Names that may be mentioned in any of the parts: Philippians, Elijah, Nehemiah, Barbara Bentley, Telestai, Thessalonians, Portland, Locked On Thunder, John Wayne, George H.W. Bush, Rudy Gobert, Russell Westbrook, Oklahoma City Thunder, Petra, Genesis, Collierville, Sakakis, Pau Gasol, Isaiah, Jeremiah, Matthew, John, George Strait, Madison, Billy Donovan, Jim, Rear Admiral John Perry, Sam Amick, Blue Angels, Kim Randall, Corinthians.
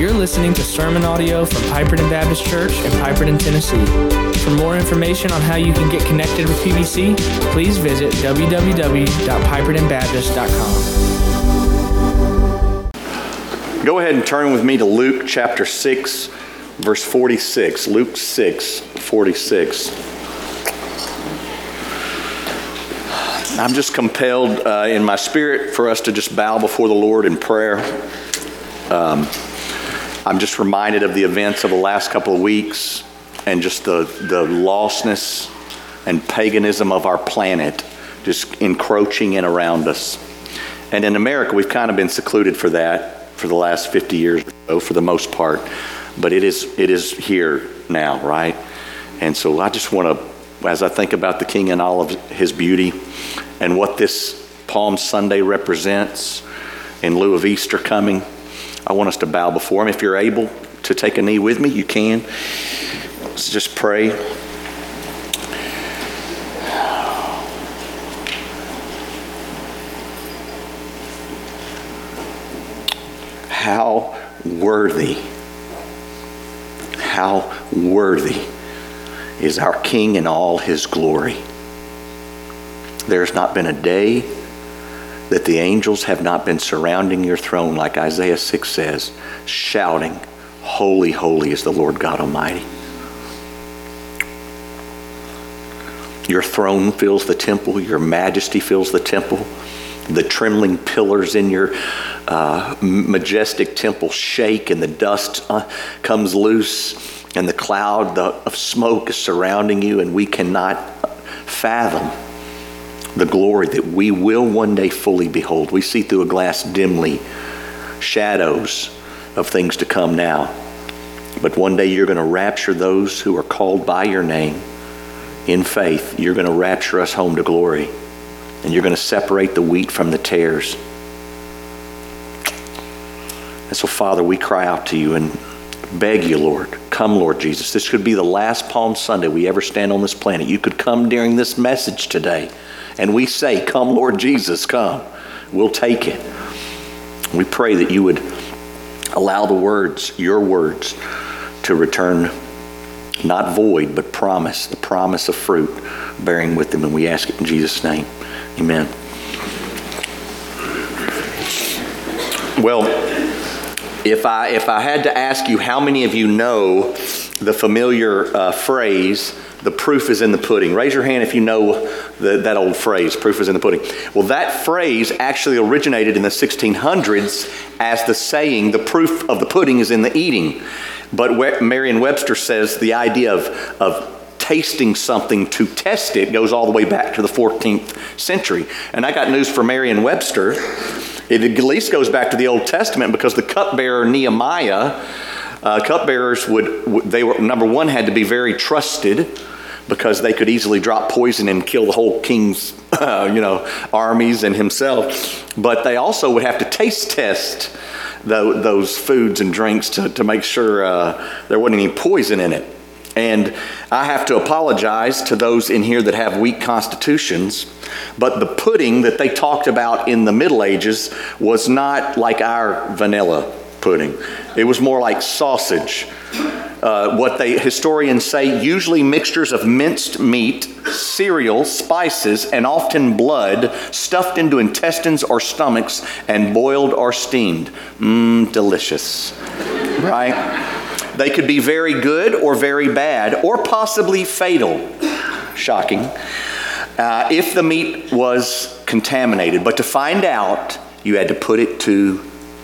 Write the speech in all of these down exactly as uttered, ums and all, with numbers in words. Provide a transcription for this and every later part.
You're listening to sermon audio from Piperton Baptist Church in Piperton, Tennessee. For more information on how you can get connected with P B C, please visit w w w dot piperton baptist dot com. Go ahead and turn with me to Luke chapter six, verse forty-six. Luke six, forty-six. I'm just compelled uh, in my spirit for us to just bow before the Lord in prayer. Um, I'm just reminded of the events of the last couple of weeks and just the, the lostness and paganism of our planet just encroaching in around us. And in America, we've kind of been secluded for that for the last fifty years or so for the most part. But it is it is here now, right? And so I just want to, as I think about the King and all of his beauty, and what this Palm Sunday represents in lieu of Easter coming, I want us to bow before him. If you're able to take a knee with me, you can. Let's just pray. How worthy, how worthy is our King in all his glory. There's not been a day that the angels have not been surrounding your throne, like Isaiah six says, shouting, "Holy, holy is the Lord God Almighty." Your throne fills the temple. Your majesty fills the temple. The trembling pillars in your uh, majestic temple shake, and the dust uh, comes loose, and the cloud the, of smoke is surrounding you, and we cannot fathom the glory that we will one day fully behold. We see through a glass dimly shadows of things to come now. But one day you're going to rapture those who are called by your name in faith. You're going to rapture us home to glory. And you're going to separate the wheat from the tares. And so, Father, we cry out to you and beg you, Lord, come, Lord Jesus. This could be the last Palm Sunday we ever stand on this planet. You could come during this message today. And we say, come, Lord Jesus, come. We'll take it. We pray that you would allow the words, your words, to return not void, but promise, the promise of fruit bearing with them. And we ask it in Jesus' name. Amen. Well, if I, if I had to ask you how many of you know the familiar uh, phrase, the proof is in the pudding. Raise your hand if you know the, that old phrase, proof is in the pudding. Well, that phrase actually originated in the sixteen hundreds as the saying, the proof of the pudding is in the eating. But Merriam-Webster says the idea of, of tasting something to test it goes all the way back to the fourteenth century. And I got news for Merriam-Webster. It at least goes back to the Old Testament, because the cupbearer Nehemiah, uh, cupbearers would, they were, number one, had to be very trusted, because they could easily drop poison and kill the whole king's, uh, you know, armies and himself. But they also would have to taste test the, those foods and drinks to, to make sure uh, there wasn't any poison in it. And I have to apologize to those in here that have weak constitutions, but the pudding that they talked about in the Middle Ages was not like our vanilla pudding. It was more like sausage. Uh, what they historians say, usually mixtures of minced meat, cereal, spices, and often blood stuffed into intestines or stomachs and boiled or steamed. Mmm, delicious, right? They could be very good or very bad or possibly fatal, shocking, uh, if the meat was contaminated. But to find out, you had to put it to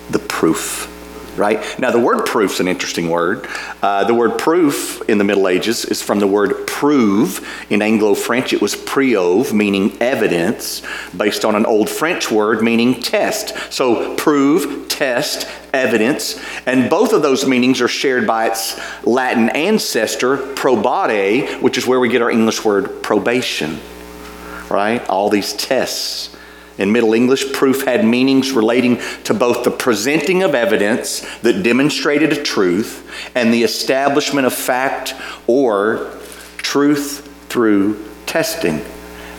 the proof. Right? Now, the word proof's an interesting word. Uh, the word proof in the Middle Ages is from the word prove. In Anglo-French, it was preuve, meaning evidence, based on an old French word meaning test. So prove, test, evidence, and both of those meanings are shared by its Latin ancestor, probare, which is where we get our English word probation. Right? All these tests. In Middle English, proof had meanings relating to both the presenting of evidence that demonstrated a truth and the establishment of fact or truth through testing.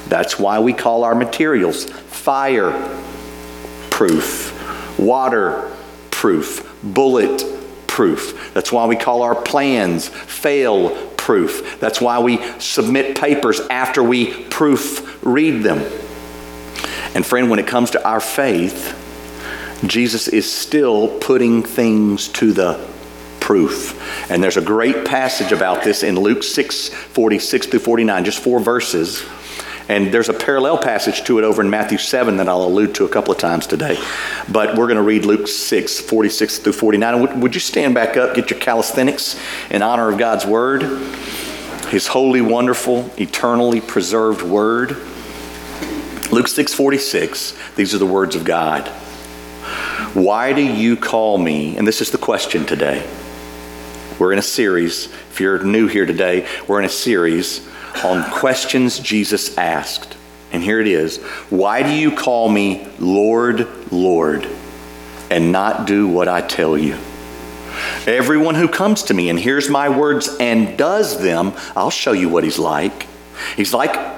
That's why we call our materials fire proof, water proof, bullet proof. proof. That's why we call our plans fail proof. That's why we submit papers after we proofread them. And friend, when it comes to our faith, Jesus is still putting things to the proof. And there's a great passage about this in Luke six forty-six through forty-nine, just four verses. And there's a parallel passage to it over in Matthew seven that I'll allude to a couple of times today. But we're going to read Luke six forty-six through forty-nine. Would, would you stand back up, get your calisthenics in honor of God's Word, His holy, wonderful, eternally preserved Word. Luke six forty-six, these are the words of God. Why do you call me? And this is the question today. We're in a series. If you're new here today, we're in a series on questions Jesus asked. And here it is. Why do you call me Lord, Lord, and not do what I tell you? Everyone who comes to me and hears my words and does them, I'll show you what he's like. He's like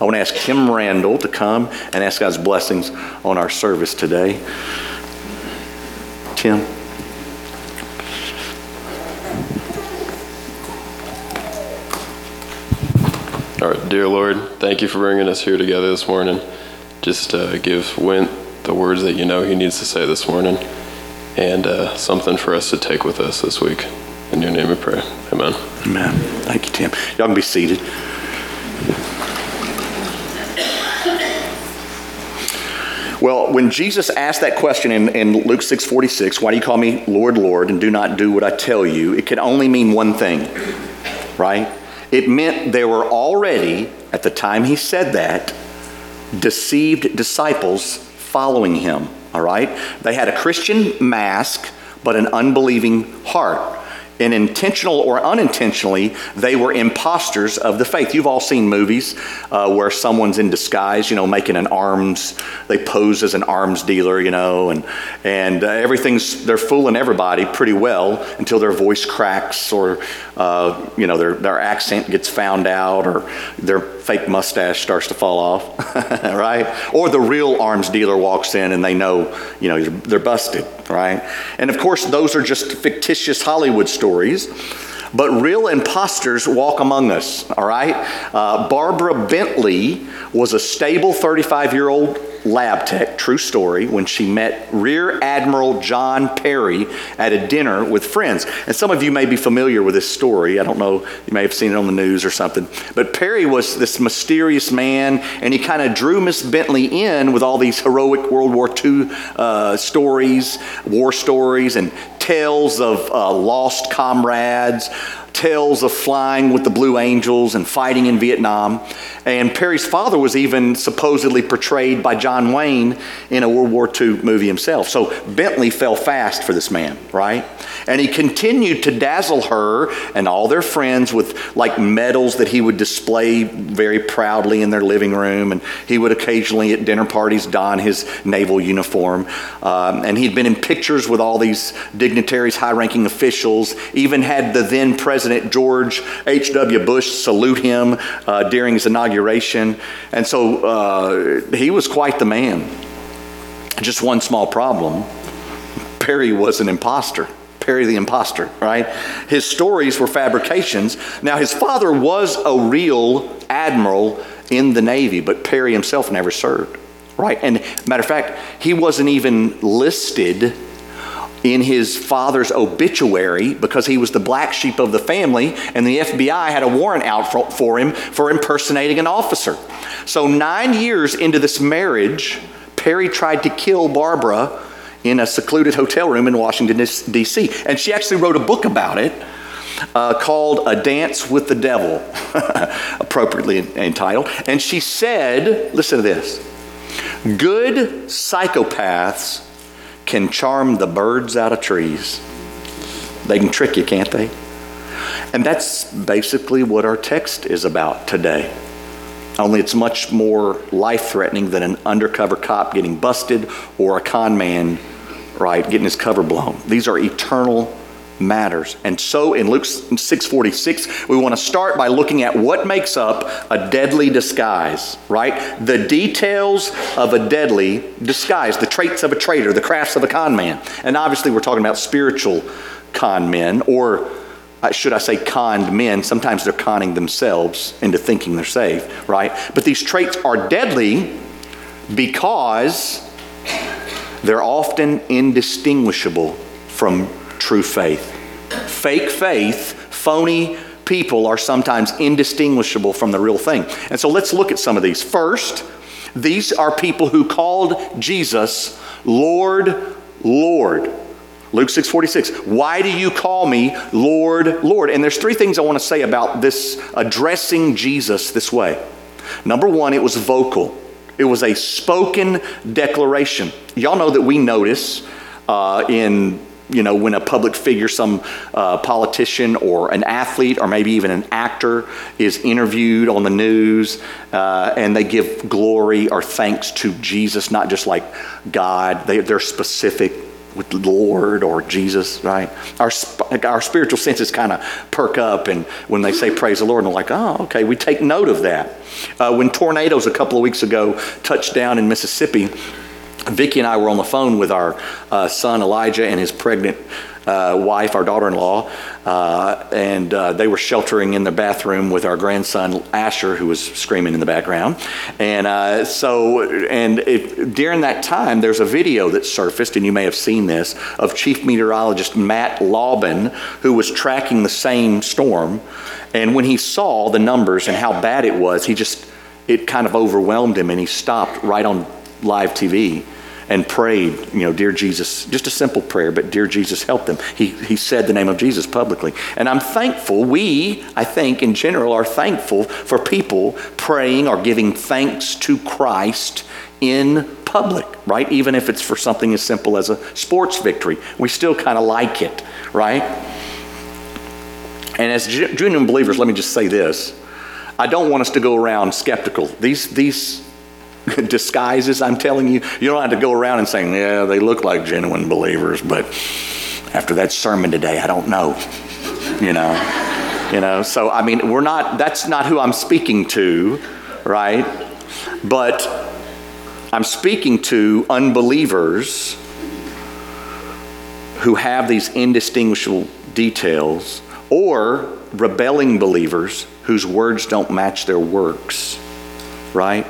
I want to ask Kim Randall to come and ask God's blessings on our service today. Tim. All right, dear Lord, thank you for bringing us here together this morning. Just uh, give Went the words that you know he needs to say this morning, and uh, something for us to take with us this week. In your name we pray. Amen. Amen. Thank you, Tim. Y'all can be seated. Well, when Jesus asked that question in, in Luke six forty-six, why do you call me Lord, Lord, and do not do what I tell you? It could only mean one thing, right? It meant there were already, at the time he said that, deceived disciples following him, all right? They had a Christian mask, but an unbelieving heart. And intentional or unintentionally, they were imposters of the faith. You've all seen movies uh, where someone's in disguise, you know, making an arms, they pose as an arms dealer, you know, and and uh, everything's, they're fooling everybody pretty well until their voice cracks or, uh, you know, their, their accent gets found out or their fake mustache starts to fall off, right? Or the real arms dealer walks in and they know, you know, they're busted, right? And of course, those are just fictitious Hollywood stories. Stories, but real imposters walk among us, all right? Uh, Barbara Bentley was a stable thirty-five-year-old lab tech, true story, when she met Rear Admiral John Perry at a dinner with friends. And some of you may be familiar with this story. I don't know, you may have seen it on the news or something. But Perry was this mysterious man, and he kind of drew Miss Bentley in with all these heroic World War Two uh, stories, war stories, and tales of uh, lost comrades, tales of flying with the Blue Angels and fighting in Vietnam. And Perry's father was even supposedly portrayed by John Wayne in a World War Two movie himself. So Bentley fell fast for this man, right? And he continued to dazzle her and all their friends with like medals that he would display very proudly in their living room. And he would occasionally at dinner parties don his naval uniform. Um, and he'd been in pictures with all these dignitaries, high-ranking officials, even had the then President George H W Bush salute him uh, during his inauguration. And so uh, he was quite the man. Just one small problem. Perry was an imposter. Perry the imposter, right? His stories were fabrications. Now, his father was a real admiral in the Navy, but Perry himself never served, right? And matter of fact, he wasn't even listed in his father's obituary because he was the black sheep of the family, and the F B I had a warrant out for, for him for impersonating an officer. So nine years into this marriage, Perry tried to kill Barbara in a secluded hotel room in Washington, D C And she actually wrote a book about it uh, called A Dance with the Devil, appropriately entitled. And she said, listen to this, good psychopaths can charm the birds out of trees. They can trick you, can't they? And that's basically what our text is about today. Only it's much more life-threatening than an undercover cop getting busted or a con man, right, getting his cover blown. These are eternal matters. And so in Luke six forty-six, we want to start by looking at what makes up a deadly disguise, right? The details of a deadly disguise, the traits of a traitor, the crafts of a con man. And obviously we're talking about spiritual con men, or Uh, should I say conned men? Sometimes they're conning themselves into thinking they're safe, right? But these traits are deadly because they're often indistinguishable from true faith. Fake faith, phony people are sometimes indistinguishable from the real thing. And so let's look at some of these. First, these are people who called Jesus Lord, Lord. Luke six forty-six, why do you call me Lord, Lord? And there's three things I want to say about this addressing Jesus this way. Number one, it was vocal. It was a spoken declaration. Y'all know that we notice uh, in, you know, when a public figure, some uh, politician or an athlete or maybe even an actor is interviewed on the news uh, and they give glory or thanks to Jesus, not just like God. They, they're specific with the Lord or Jesus, right? Our our spiritual senses kind of perk up, and when they say praise the Lord, and we're like, oh, okay, we take note of that. Uh, when tornadoes a couple of weeks ago touched down in Mississippi, Vicky and I were on the phone with our uh, son Elijah and his pregnant uh, wife, our daughter-in-law, uh, and uh, they were sheltering in the bathroom with our grandson Asher, who was screaming in the background. And uh, so, and if, during that time, there's a video that surfaced, and you may have seen this, of Chief Meteorologist Matt Lauben, who was tracking the same storm. And when he saw the numbers and how bad it was, he just, it kind of overwhelmed him, and he stopped right on live T V and prayed, you know, dear Jesus, just a simple prayer, but dear Jesus, help them. He he said the name of Jesus publicly. And I'm thankful, we, I think, in general, are thankful for people praying or giving thanks to Christ in public, right? Even if it's for something as simple as a sports victory, we still kind of like it, right? And as genuine believers, let me just say this. I don't want us to go around skeptical. These, these, disguises, I'm telling you, you don't have to go around and saying, yeah, they look like genuine believers, but after that sermon today, I don't know, you know, you know, so I mean, we're not, that's not who I'm speaking to, right? But I'm speaking to unbelievers who have these indistinguishable details, or rebelling believers whose words don't match their works, right?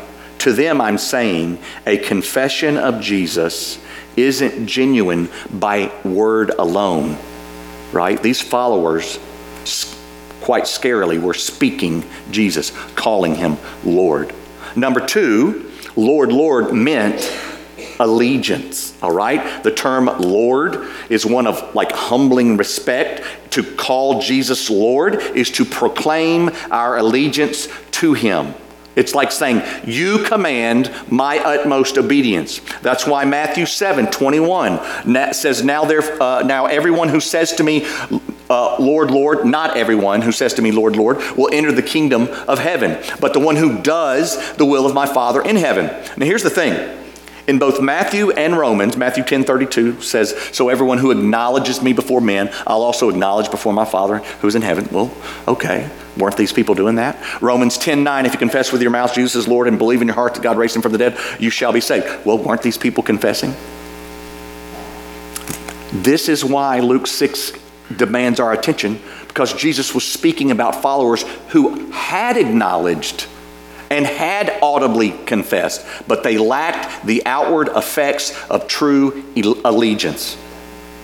To them, I'm saying a confession of Jesus isn't genuine by word alone, right? These followers, quite scarily, were speaking Jesus, calling him Lord. Number two, Lord, Lord meant allegiance, all right? The term Lord is one of like humbling respect. To call Jesus Lord is to proclaim our allegiance to him. It's like saying, you command my utmost obedience. That's why Matthew seven twenty-one says, now there, uh, now everyone who says to me, uh, Lord, Lord, not everyone who says to me, Lord, Lord, will enter the kingdom of heaven, but the one who does the will of my Father in heaven. Now here's the thing. In both Matthew and Romans, Matthew ten thirty-two says, so everyone who acknowledges me before men, I'll also acknowledge before my Father who is in heaven. Well, okay. Weren't these people doing that? Romans ten nine, if you confess with your mouth Jesus is Lord and believe in your heart that God raised him from the dead, you shall be saved. Well, weren't these people confessing? This is why Luke six demands our attention, because Jesus was speaking about followers who had acknowledged and had audibly confessed, but they lacked the outward effects of true allegiance.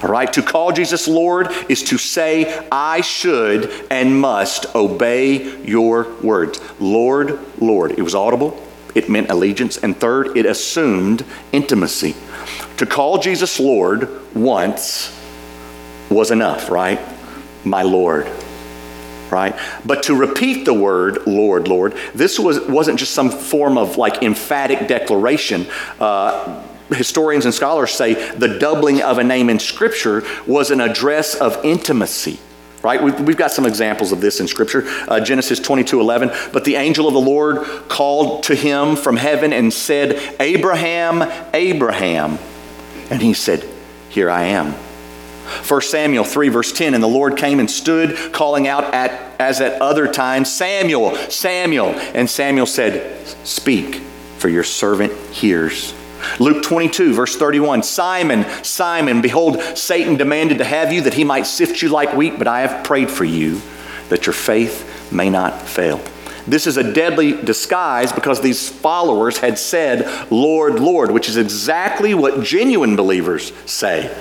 All right, to call Jesus Lord is to say, I should and must obey your words. Lord, Lord. It was audible. It meant allegiance. And third, it assumed intimacy. To call Jesus Lord once was enough, right? My Lord. Right? But to repeat the word, Lord, Lord, this was, wasn't just some form of like emphatic declaration. Uh, historians and scholars say the doubling of a name in Scripture was an address of intimacy. right? We've, we've got some examples of this in Scripture. Uh, Genesis twenty-two eleven. But the angel of the Lord called to him from heaven and said, Abraham, Abraham. And he said, Here I am. First Samuel three, verse ten, and the Lord came and stood, calling out at as at other times, Samuel, Samuel. And Samuel said, Speak, for your servant hears. Luke twenty-two, verse thirty-one, Simon, Simon, behold, Satan demanded to have you that he might sift you like wheat, but I have prayed for you that your faith may not fail. This is a deadly disguise because these followers had said, Lord, Lord, which is exactly what genuine believers say.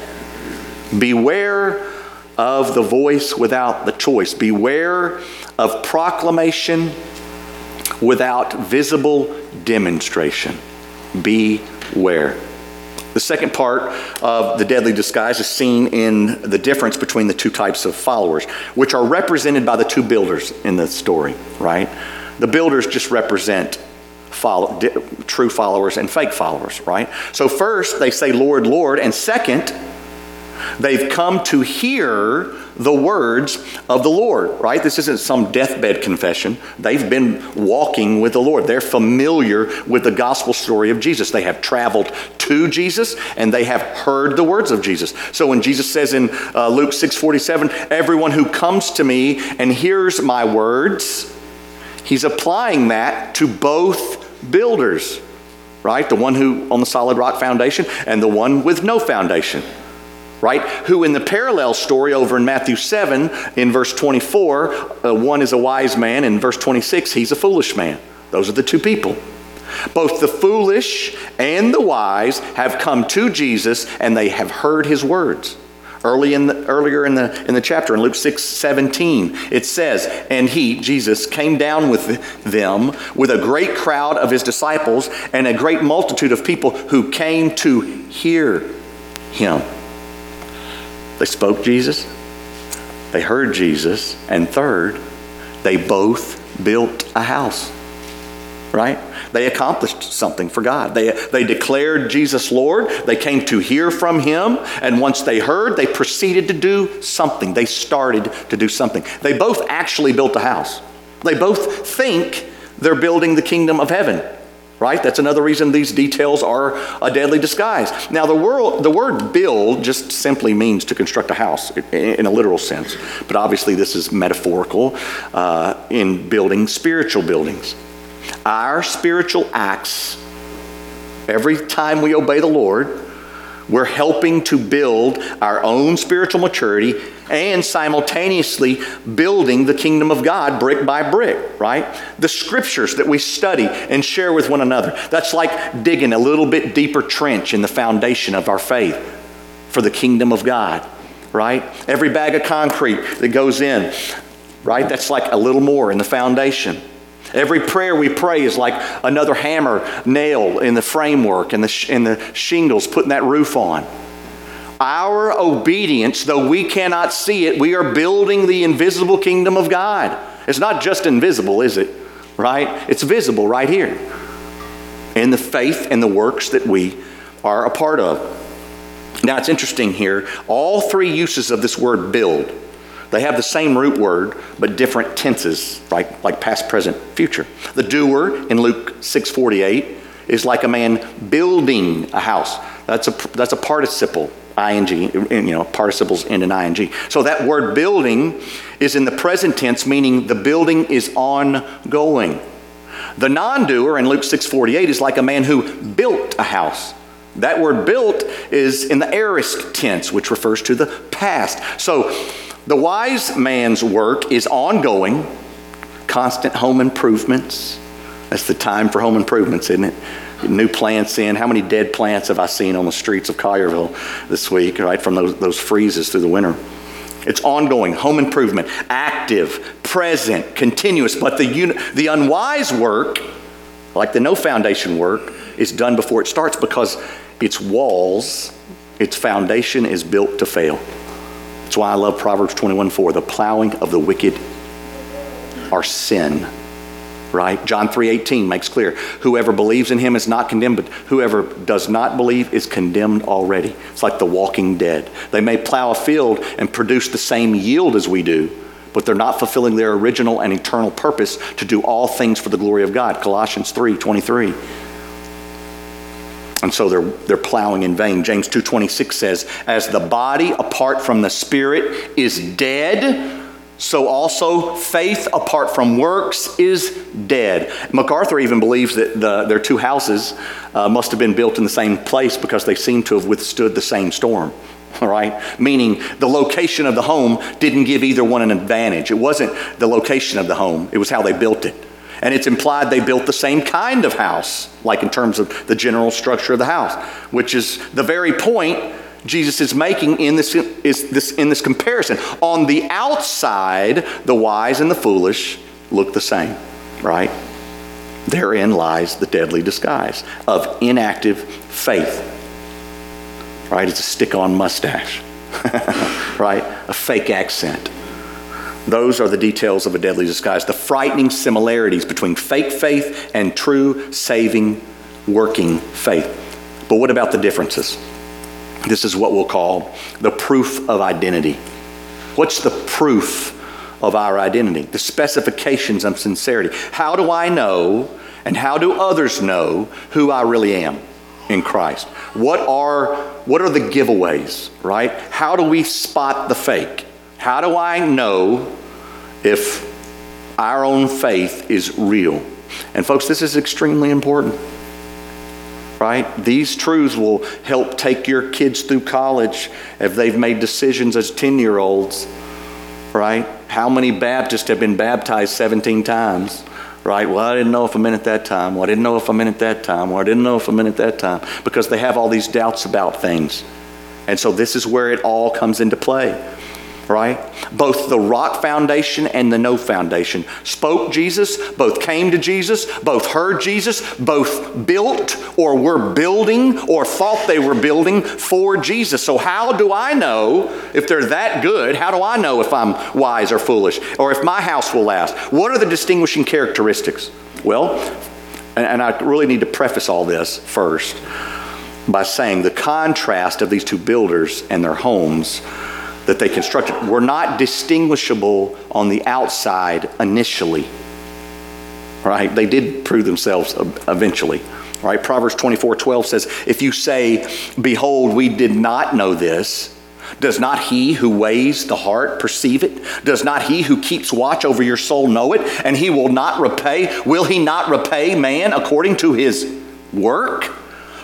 Beware of the voice without the choice. Beware of proclamation without visible demonstration. Beware. The second part of the deadly disguise is seen in the difference between the two types of followers, which are represented by the two builders in the story, right? The builders just represent follow, di- true followers and fake followers, right? So first, they say, Lord, Lord, and second, they've come to hear the words of the Lord, right? This isn't some deathbed confession. They've been walking with the Lord. They're familiar with the gospel story of Jesus. They have traveled to Jesus, and they have heard the words of Jesus. So when Jesus says in uh, Luke six forty-seven, everyone who comes to me and hears my words, he's applying that to both builders, right? The one who on the solid rock foundation and the one with no foundation. Right? Who in the parallel story over in Matthew seven, in verse twenty-four, uh, one is a wise man, in verse twenty-six, he's a foolish man. Those are the two people. Both the foolish and the wise have come to Jesus, and they have heard his words. Early in the, earlier in the, in the chapter, in Luke six seventeen, it says, And he, Jesus, came down with them with a great crowd of his disciples and a great multitude of people who came to hear him. They spoke Jesus, they heard Jesus, and third, they both built a house, right? They accomplished something for God. They, they declared Jesus Lord. They came to hear from him, and once they heard, they proceeded to do something. They started to do something. They both actually built a house. They both think they're building the kingdom of heaven. Right? That's another reason these details are a deadly disguise. Now, the, world, the word build just simply means to construct a house in a literal sense. But obviously, this is metaphorical uh, in building spiritual buildings. Our spiritual acts, every time we obey the Lord, we're helping to build our own spiritual maturity and simultaneously building the kingdom of God brick by brick, right? The scriptures that we study and share with one another, that's like digging a little bit deeper trench in the foundation of our faith for the kingdom of God, right? Every bag of concrete that goes in, right? That's like a little more in the foundation. Every prayer we pray is like another hammer, nail in the framework and the sh- and the shingles, putting that roof on. Our obedience, though we cannot see it, we are building the invisible kingdom of God. It's not just invisible, is it? Right? It's visible right here in the faith and the works that we are a part of. Now, it's interesting here. All three uses of this word build, they have the same root word, but different tenses, right? Like past, present, future. The doer in Luke six forty-eight is like a man building a house. That's a, that's a participle, ing, you know, participles end in ing. So that word building is in the present tense, meaning the building is ongoing. The non-doer in Luke six forty-eight is like a man who built a house. That word built is in the aorist tense, which refers to the past. So the wise man's work is ongoing, constant home improvements. That's the time for home improvements, isn't it? New plants in. How many dead plants have I seen on the streets of Collierville this week, right, from those, those freezes through the winter? It's ongoing, home improvement, active, present, continuous. But the un- the unwise work, like the no foundation work, is done before it starts because its walls, its foundation is built to fail. That's why I love Proverbs twenty-one four. The plowing of the wicked are sin, right? John three eighteen makes clear, whoever believes in him is not condemned, but whoever does not believe is condemned already. It's like the walking dead. They may plow a field and produce the same yield as we do, but they're not fulfilling their original and eternal purpose to do all things for the glory of God. Colossians three twenty-three. And so they're they're plowing in vain. James two twenty-six says, as the body apart from the spirit is dead, so also faith apart from works is dead. MacArthur even believes that the, their two houses uh, must have been built in the same place because they seem to have withstood the same storm. All right? Meaning the location of the home didn't give either one an advantage. It wasn't the location of the home. It was how they built it. And it's implied they built the same kind of house, like in terms of the general structure of the house, which is the very point Jesus is making in this, is this, in this comparison. On the outside, the wise and the foolish look the same, right? Therein lies the deadly disguise of inactive faith. Right, it's a stick-on mustache, right? A fake accent. Those are the details of a deadly disguise, the frightening similarities between fake faith and true, saving, working faith. But what about the differences? This is what we'll call the proof of identity. What's the proof of our identity? The specifications of sincerity. How do I know and how do others know who I really am in Christ? What are, what are the giveaways, right? How do we spot the fake? How do I know if our own faith is real? And folks, this is extremely important, right? These truths will help take your kids through college if they've made decisions as ten-year-olds, right? How many Baptists have been baptized seventeen times, right? Well, I didn't know if I'm in at that time. Well, I didn't know if I'm in at that time. Well, I didn't know if I'm in at that time. Because they have all these doubts about things. And so this is where it all comes into play. Right? Both the rock foundation and the no foundation spoke Jesus, both came to Jesus, both heard Jesus, both built or were building or thought they were building for Jesus. So how do I know if they're that good? How do I know if I'm wise or foolish or if my house will last? What are the distinguishing characteristics? Well, and I really need to preface all this first by saying the contrast of these two builders and their homes that they constructed were not distinguishable on the outside initially, right? They did prove themselves eventually, right? Proverbs twenty-four twelve says, if you say, behold, we did not know this, does not he who weighs the heart perceive it? Does not he who keeps watch over your soul know it? And he will not repay, will he not repay man according to his work?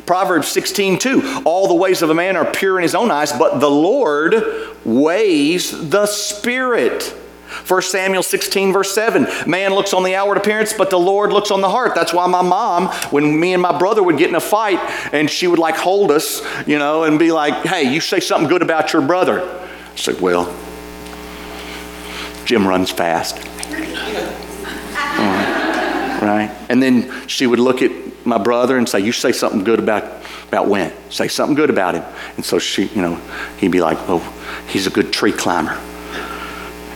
Proverbs sixteen two, all the ways of a man are pure in his own eyes, but the Lord weighs the spirit. First Samuel sixteen, verse seven, man looks on the outward appearance, but the Lord looks on the heart. That's why my mom, when me and my brother would get in a fight, and she would like hold us, you know, and be like, hey, you say something good about your brother. I said, well, Jim runs fast. Right. Right? And then she would look at my brother and say, you say something good about about Went. Say something good about him. And so she, you know, he'd be like, oh, he's a good tree climber.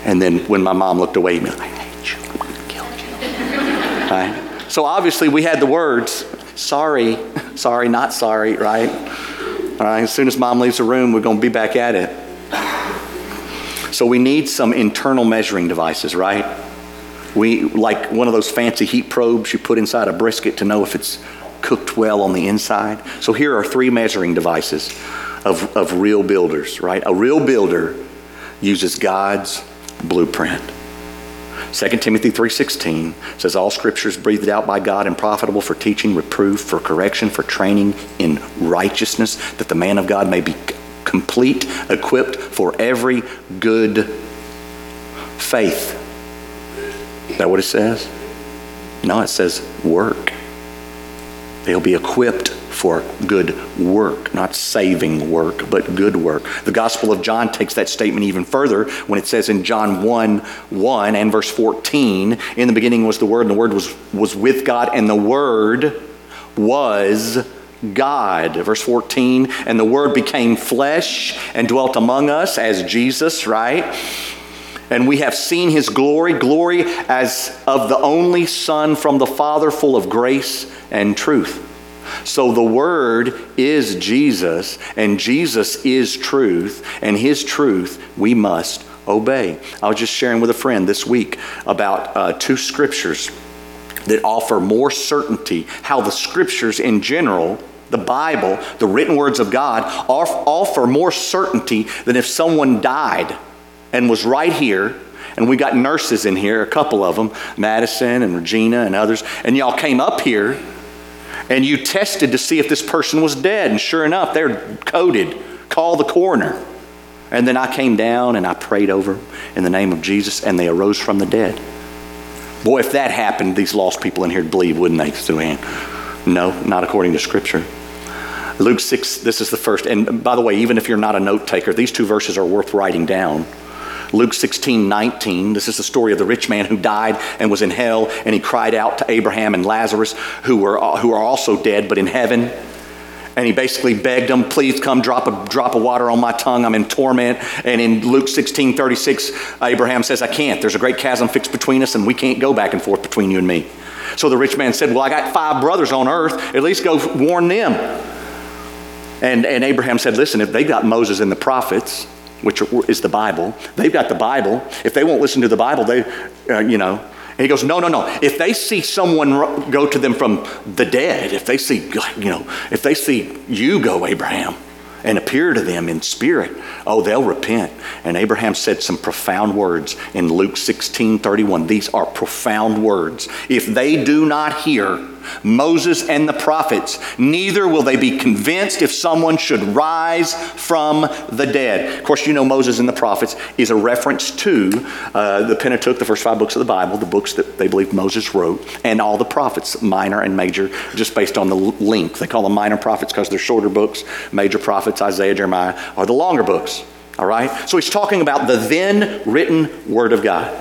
And then when my mom looked away, he'd be like, I hate you. I'm going to kill you. Right? So obviously we had the words, sorry, sorry, not sorry, right? All right, as soon as mom leaves the room, we're going to be back at it. So we need some internal measuring devices, right? We like one of those fancy heat probes you put inside a brisket to know if it's cooked well on the inside. So here are three measuring devices of, of real builders, right? A real builder uses God's blueprint. Second Timothy three sixteen says, all scripture is breathed out by God and profitable for teaching, reproof, for correction, for training in righteousness, that the man of God may be complete, equipped for every good faith. Is that what it says? No, it says work. They'll be equipped for good work, not saving work, but good work. The Gospel of John takes that statement even further when it says in John one one and verse fourteen, in the beginning was the Word, and the Word was, was with God, and the Word was God. Verse fourteen, and the Word became flesh and dwelt among us as Jesus, right? And we have seen his glory, glory as of the only Son from the Father, full of grace and truth. So the Word is Jesus, and Jesus is truth, and his truth we must obey. I was just sharing with a friend this week about uh, two scriptures that offer more certainty how the scriptures in general, the Bible, the written words of God, offer more certainty than if someone died and was right here, and we got nurses in here, a couple of them, Madison and Regina and others, and y'all came up here and you tested to see if this person was dead, and sure enough, they're coded, call the coroner. And then I came down and I prayed over them in the name of Jesus, and they arose from the dead. Boy, if that happened, these lost people in here would believe, wouldn't they, Sue Ann? No, not according to Scripture. Luke six, this is the first. And by the way, even if you're not a note taker, these two verses are worth writing down. Luke sixteen nineteen, this is the story of the rich man who died and was in hell, and he cried out to Abraham and Lazarus, who were who are also dead but in heaven. And he basically begged them, please come drop a drop of water on my tongue. I'm in torment. And in Luke sixteen thirty-six, Abraham says, I can't. There's a great chasm fixed between us, and we can't go back and forth between you and me. So the rich man said, well, I got five brothers on earth. At least go warn them. And, and Abraham said, listen, if they got Moses and the prophets, which is the Bible, they've got the Bible. If they won't listen to the Bible, they, uh, you know. And he goes, no, no, no. If they see someone go to them from the dead, if they see, you know, if they see you go, Abraham, and appear to them in spirit, oh, they'll repent. And Abraham said some profound words in Luke sixteen thirty-one. These are profound words. If they do not hear Moses and the prophets, neither will they be convinced if someone should rise from the dead. Of course, you know Moses and the prophets is a reference to uh, the Pentateuch, the first five books of the Bible, the books that they believe Moses wrote, and all the prophets, minor and major, just based on the length. They call them minor prophets because they're shorter books. Major prophets, Isaiah, Jeremiah, are the longer books. All right? So he's talking about the then written Word of God.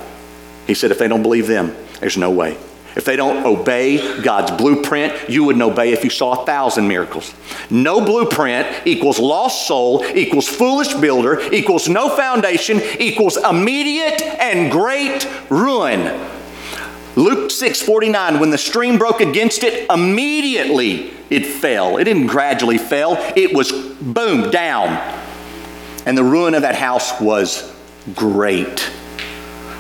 He said if they don't believe them, there's no way. If they don't obey God's blueprint, you wouldn't obey if you saw a thousand miracles. No blueprint equals lost soul, equals foolish builder, equals no foundation, equals immediate and great ruin. Luke six forty-nine, when the stream broke against it, immediately it fell. It didn't gradually fail. It was, boom, down. And the ruin of that house was great.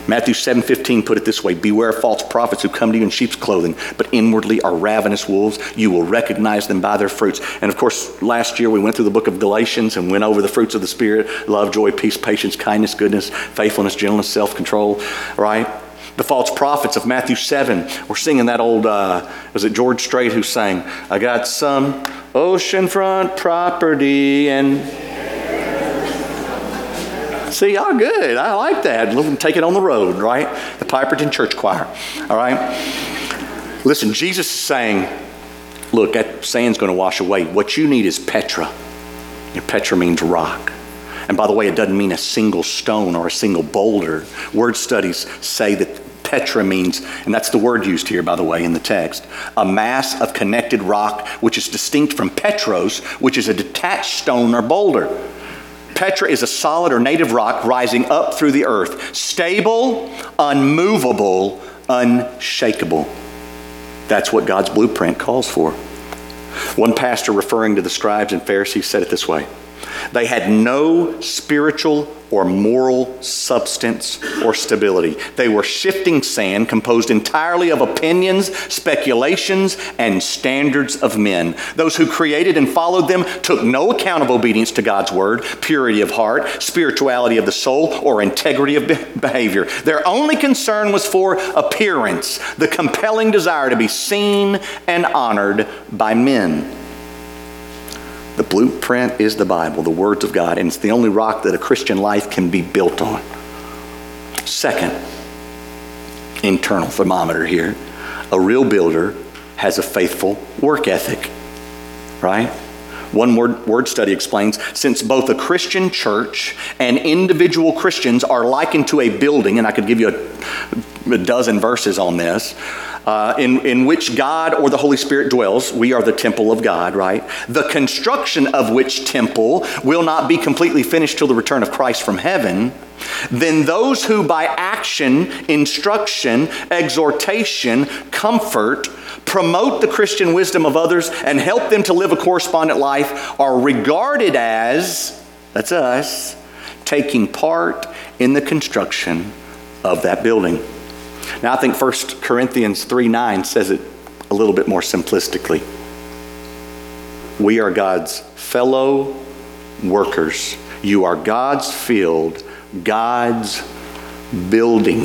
Matthew seven fifteen put it this way, beware false prophets who come to you in sheep's clothing, but inwardly are ravenous wolves. You will recognize them by their fruits. And of course, last year we went through the book of Galatians and went over the fruits of the Spirit, love, joy, peace, patience, kindness, goodness, faithfulness, gentleness, self-control, right? The false prophets of Matthew seven. We're singing that old, uh, was it George Strait who sang, I got some oceanfront property and... See, y'all good. I like that. Take it on the road, right? The Piperton Church Choir, all right? Listen, Jesus is saying, look, that sand's going to wash away. What you need is Petra. And Petra means rock. And by the way, it doesn't mean a single stone or a single boulder. Word studies say that Petra means, and that's the word used here, by the way, in the text, a mass of connected rock, which is distinct from Petros, which is a detached stone or boulder. Petra is a solid or native rock rising up through the earth, stable, unmovable, unshakable. That's what God's blueprint calls for. One pastor referring to the scribes and Pharisees said it this way. They had no spiritual or moral substance or stability. They were shifting sand composed entirely of opinions, speculations, and standards of men. Those who created and followed them took no account of obedience to God's word, purity of heart, spirituality of the soul, or integrity of behavior. Their only concern was for appearance, the compelling desire to be seen and honored by men. The blueprint is the Bible, the words of God, and it's the only rock that a Christian life can be built on. Second, internal thermometer here. A real builder has a faithful work ethic, right? One word, word study explains, since both a Christian church and individual Christians are likened to a building, and I could give you a, a dozen verses on this, uh, in, in which God or the Holy Spirit dwells, we are the temple of God, right? The construction of which temple will not be completely finished till the return of Christ from heaven. Then those who by action, instruction, exhortation, comfort, promote the Christian wisdom of others and help them to live a correspondent life are regarded as, that's us, taking part in the construction of that building. Now I think First Corinthians three nine says it a little bit more simplistically. We are God's fellow workers. You are God's field, God's building.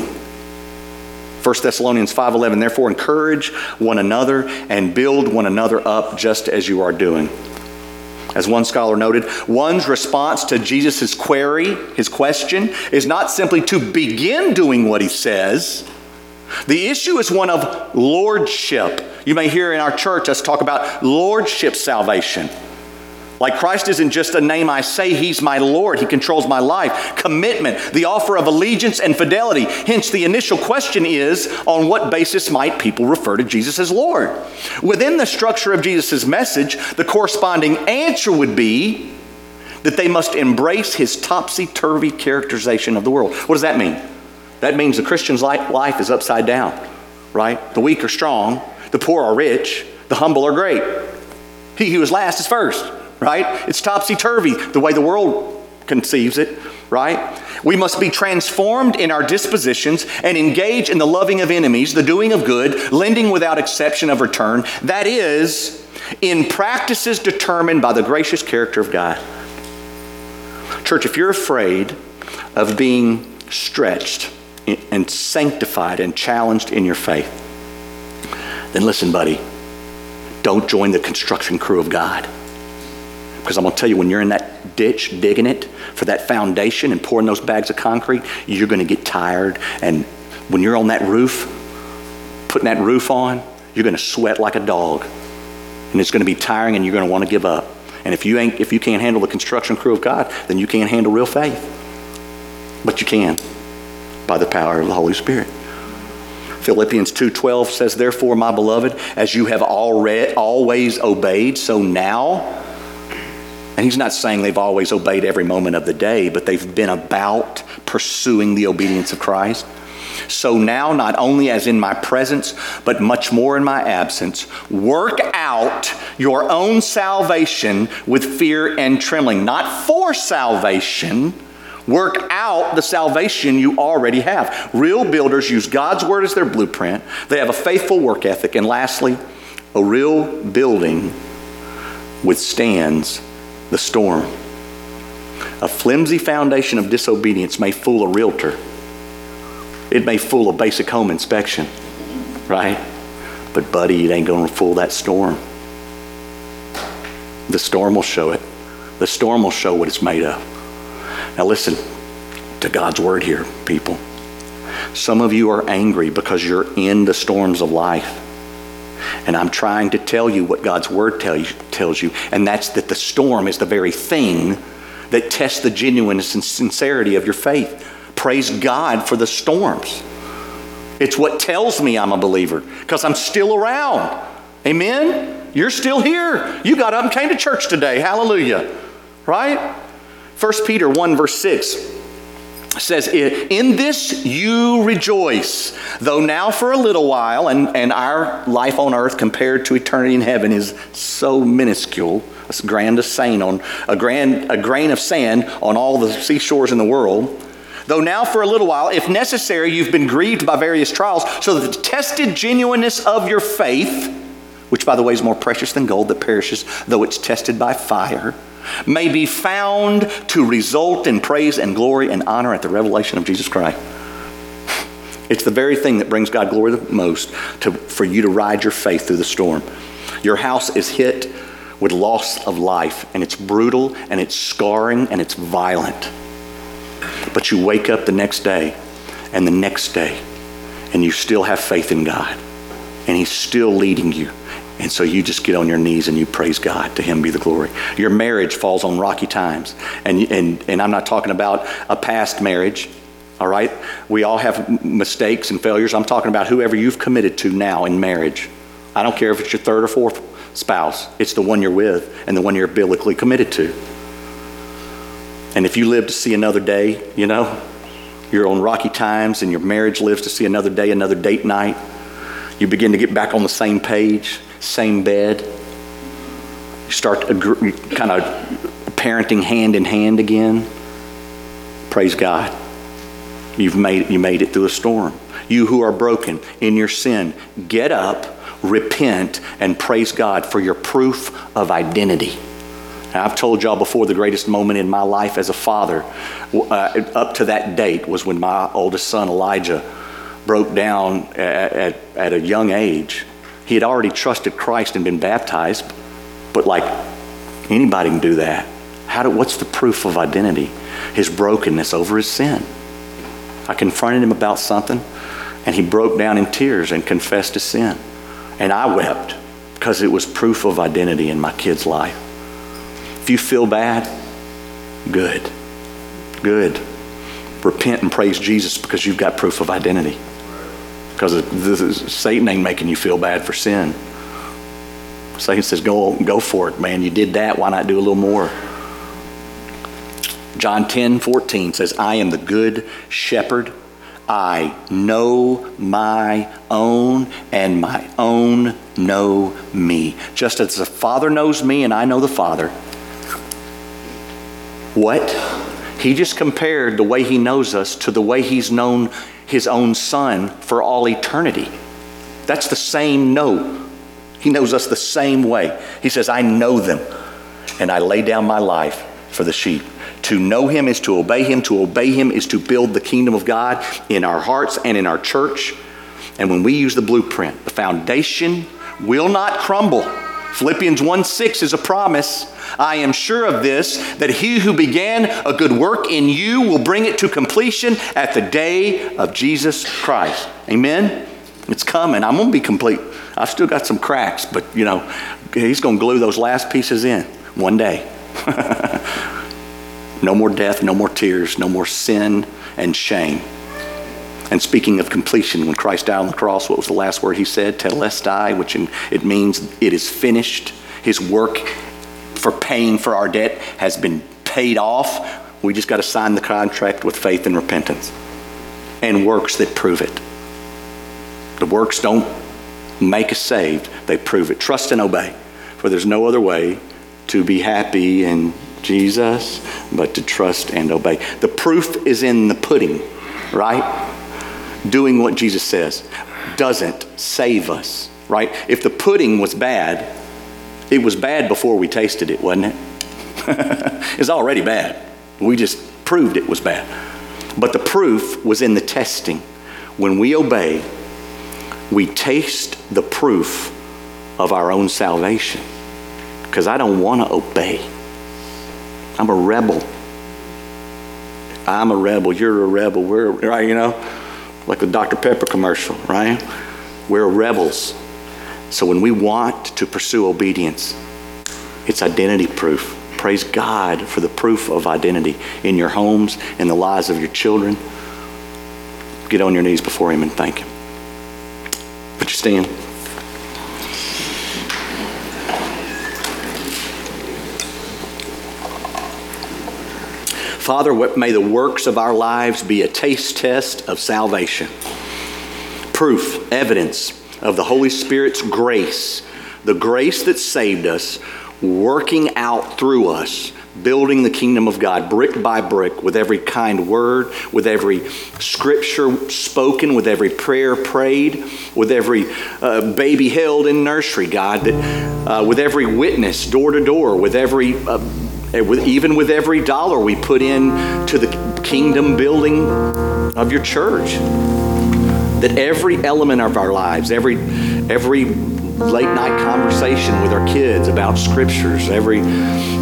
First Thessalonians five eleven, therefore encourage one another and build one another up just as you are doing. As one scholar noted, one's response to Jesus' query, his question, is not simply to begin doing what he says. The issue is one of lordship. You may hear in our church us talk about lordship salvation. Like Christ isn't just a name I say, he's my Lord. He controls my life. Commitment, the offer of allegiance and fidelity. Hence, the initial question is, on what basis might people refer to Jesus as Lord? Within the structure of Jesus' message, the corresponding answer would be that they must embrace his topsy-turvy characterization of the world. What does that mean? That means the Christian's life is upside down, right? The weak are strong, the poor are rich, the humble are great. He who is last is first. Right? It's topsy-turvy, the way the world conceives it, right? We must be transformed in our dispositions and engage in the loving of enemies, the doing of good, lending without exception of return. That is, in practices determined by the gracious character of God. Church, if you're afraid of being stretched and sanctified and challenged in your faith, then listen, buddy, don't join the construction crew of God. Because I'm going to tell you, when you're in that ditch digging it for that foundation and pouring those bags of concrete, you're going to get tired. And when you're on that roof, putting that roof on, you're going to sweat like a dog. And it's going to be tiring and you're going to want to give up. And if you ain't, if you can't handle the construction crew of God, then you can't handle real faith. But you can by the power of the Holy Spirit. Philippians two twelve says, therefore, my beloved, as you have already always obeyed, so now... And he's not saying they've always obeyed every moment of the day, but they've been about pursuing the obedience of Christ. So now, not only as in my presence, but much more in my absence, work out your own salvation with fear and trembling. Not for salvation. Work out the salvation you already have. Real builders use God's word as their blueprint. They have a faithful work ethic. And lastly, a real building withstands the storm. A flimsy foundation of disobedience may fool a realtor. It may fool a basic home inspection, right? But buddy, it ain't going to fool that storm. The storm will show it. The storm will show what it's made of. Now listen to God's word here, people. Some of you are angry because you're in the storms of life. And I'm trying to tell you what God's word tell you, tells you, and that's that the storm is the very thing that tests the genuineness and sincerity of your faith. Praise God for the storms. It's what tells me I'm a believer, because I'm still around. Amen? You're still here. You got up and came to church today. Hallelujah. Right? First Peter one verse six says, in this you rejoice, though now for a little while, and, and our life on earth compared to eternity in heaven is so minuscule, a grain of sand on a grain, a grain of sand on all the seashores in the world. Though now for a little while, if necessary, you've been grieved by various trials, so that the tested genuineness of your faith, which by the way is more precious than gold that perishes, though it's tested by fire, may be found to result in praise and glory and honor at the revelation of Jesus Christ. It's the very thing that brings God glory the most, to, for you to ride your faith through the storm. Your house is hit with loss of life, and it's brutal, and it's scarring, and it's violent. But you wake up the next day, and the next day, and you still have faith in God, and he's still leading you, And so you just get on your knees and you praise God. To him be the glory. Your marriage falls on rocky times. And and and I'm not talking about a past marriage, all right? We all have mistakes and failures. I'm talking about whoever you've committed to now in marriage. I don't care if it's your third or fourth spouse. It's the one you're with and the one you're biblically committed to. And if you live to see another day, you know, you're on rocky times and your marriage lives to see another day, another date night. You begin to get back on the same page, same bed. You start agree, kind of parenting hand in hand again. Praise God. You've made, you made it through a storm. You who are broken in your sin, get up, repent, and praise God for your proof of identity. Now, I've told y'all before, the greatest moment in my life as a father, uh, up to that date, was when my oldest son, Elijah, broke down at, at, at a young age. He had already trusted Christ and been baptized, but like, anybody can do that. How do, what's the proof of identity? His brokenness over his sin. I confronted him about something, and he broke down in tears and confessed his sin. And I wept because it was proof of identity in my kid's life. If you feel bad, good, good. Repent and praise Jesus because you've got proof of identity. Because this is, Satan ain't making you feel bad for sin. Satan says, go, go for it, man. You did that. Why not do a little more? John ten fourteen says, I am the good shepherd. I know my own, and my own know me. Just as the Father knows me and I know the Father. What? He just compared the way he knows us to the way he's known his own son for all eternity. That's the same know. He knows us the same way. He says, I know them, and I lay down my life for the sheep. To know him is to obey him. To obey him is to build the kingdom of God in our hearts and in our church. And when we use the blueprint, the foundation will not crumble. Philippians one six is a promise. I am sure of this, that he who began a good work in you will bring it to completion at the day of Jesus Christ. Amen? It's coming. I'm going to be complete. I've still got some cracks, but, you know, he's going to glue those last pieces in one day. No more death, no more tears, no more sin and shame. And speaking of completion, when Christ died on the cross, what was the last word he said? Telestai, which in, it means it is finished. His work for paying for our debt has been paid off. We just got to sign the contract with faith and repentance and works that prove it. The works don't make us saved. They prove it. Trust and obey, for there's no other way to be happy in Jesus but to trust and obey. The proof is in the pudding, right? Doing what Jesus says doesn't save us, right? If the pudding was bad, it was bad before we tasted it, wasn't it? It's already bad. We just proved it was bad. But the proof was in the testing. When we obey, we taste the proof of our own salvation. Because I don't want to obey. I'm a rebel. I'm a rebel. You're a rebel. We're, right, you know? Like the Doctor Pepper commercial, right? We're rebels. So when we want to pursue obedience, it's identity proof. Praise God for the proof of identity in your homes, in the lives of your children. Get on your knees before him and thank him. Would you stand? Father, may the works of our lives be a taste test of salvation. Proof, evidence of the Holy Spirit's grace, the grace that saved us, working out through us, building the kingdom of God brick by brick with every kind word, with every scripture spoken, with every prayer prayed, with every uh, baby held in nursery, God, that, uh, with every witness door to door, with every... Uh, With, even with every dollar we put in to the kingdom building of your church. That every element of our lives, every every late night conversation with our kids about scriptures, every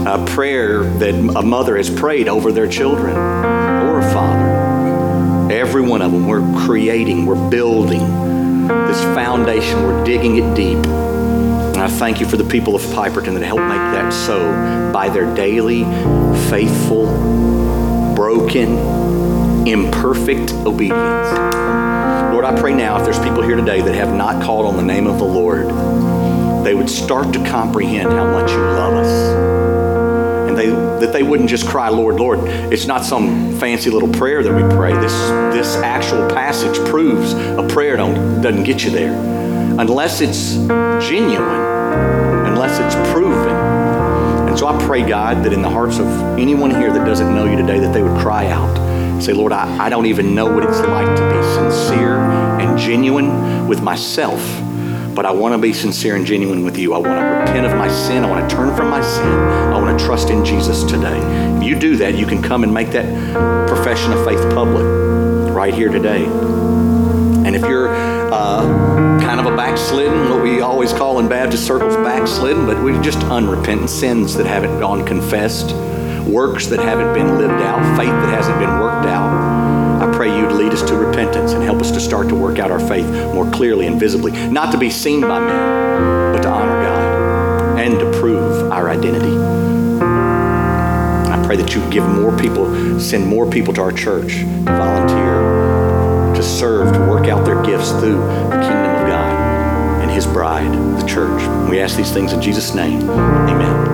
uh, prayer that a mother has prayed over their children or a father, every one of them, we're creating, we're building this foundation, we're digging it deep. I I thank you for the people of Piperton that helped make that so by their daily, faithful, broken, imperfect obedience. Lord, I pray now if there's people here today that have not called on the name of the Lord, they would start to comprehend how much you love us. And they, that they wouldn't just cry, Lord, Lord. It's not some fancy little prayer that we pray. This, this actual passage proves a prayer don't, doesn't get you there. Unless it's genuine, unless it's proven. And so I pray, God, that in the hearts of anyone here that doesn't know you today, that they would cry out and say, Lord, I, I don't even know what it's like to be sincere and genuine with myself. But I want to be sincere and genuine with you. I want to repent of my sin. I want to turn from my sin. I want to trust in Jesus today. If you do that, you can come and make that profession of faith public right here today. And if you're uh, kind of a backslidden, what we always call in Baptist circles backslidden, but we're just unrepentant sins that haven't gone confessed, works that haven't been lived out, faith that hasn't been worked out, I pray you'd lead us to repentance and help us to start to work out our faith more clearly and visibly, not to be seen by men, but to honor God and to prove our identity. I pray that you give more people, send more people to our church to volunteer, to serve, to work out their gifts through the kingdom of God and His bride, the church. We ask these things in Jesus' name. Amen.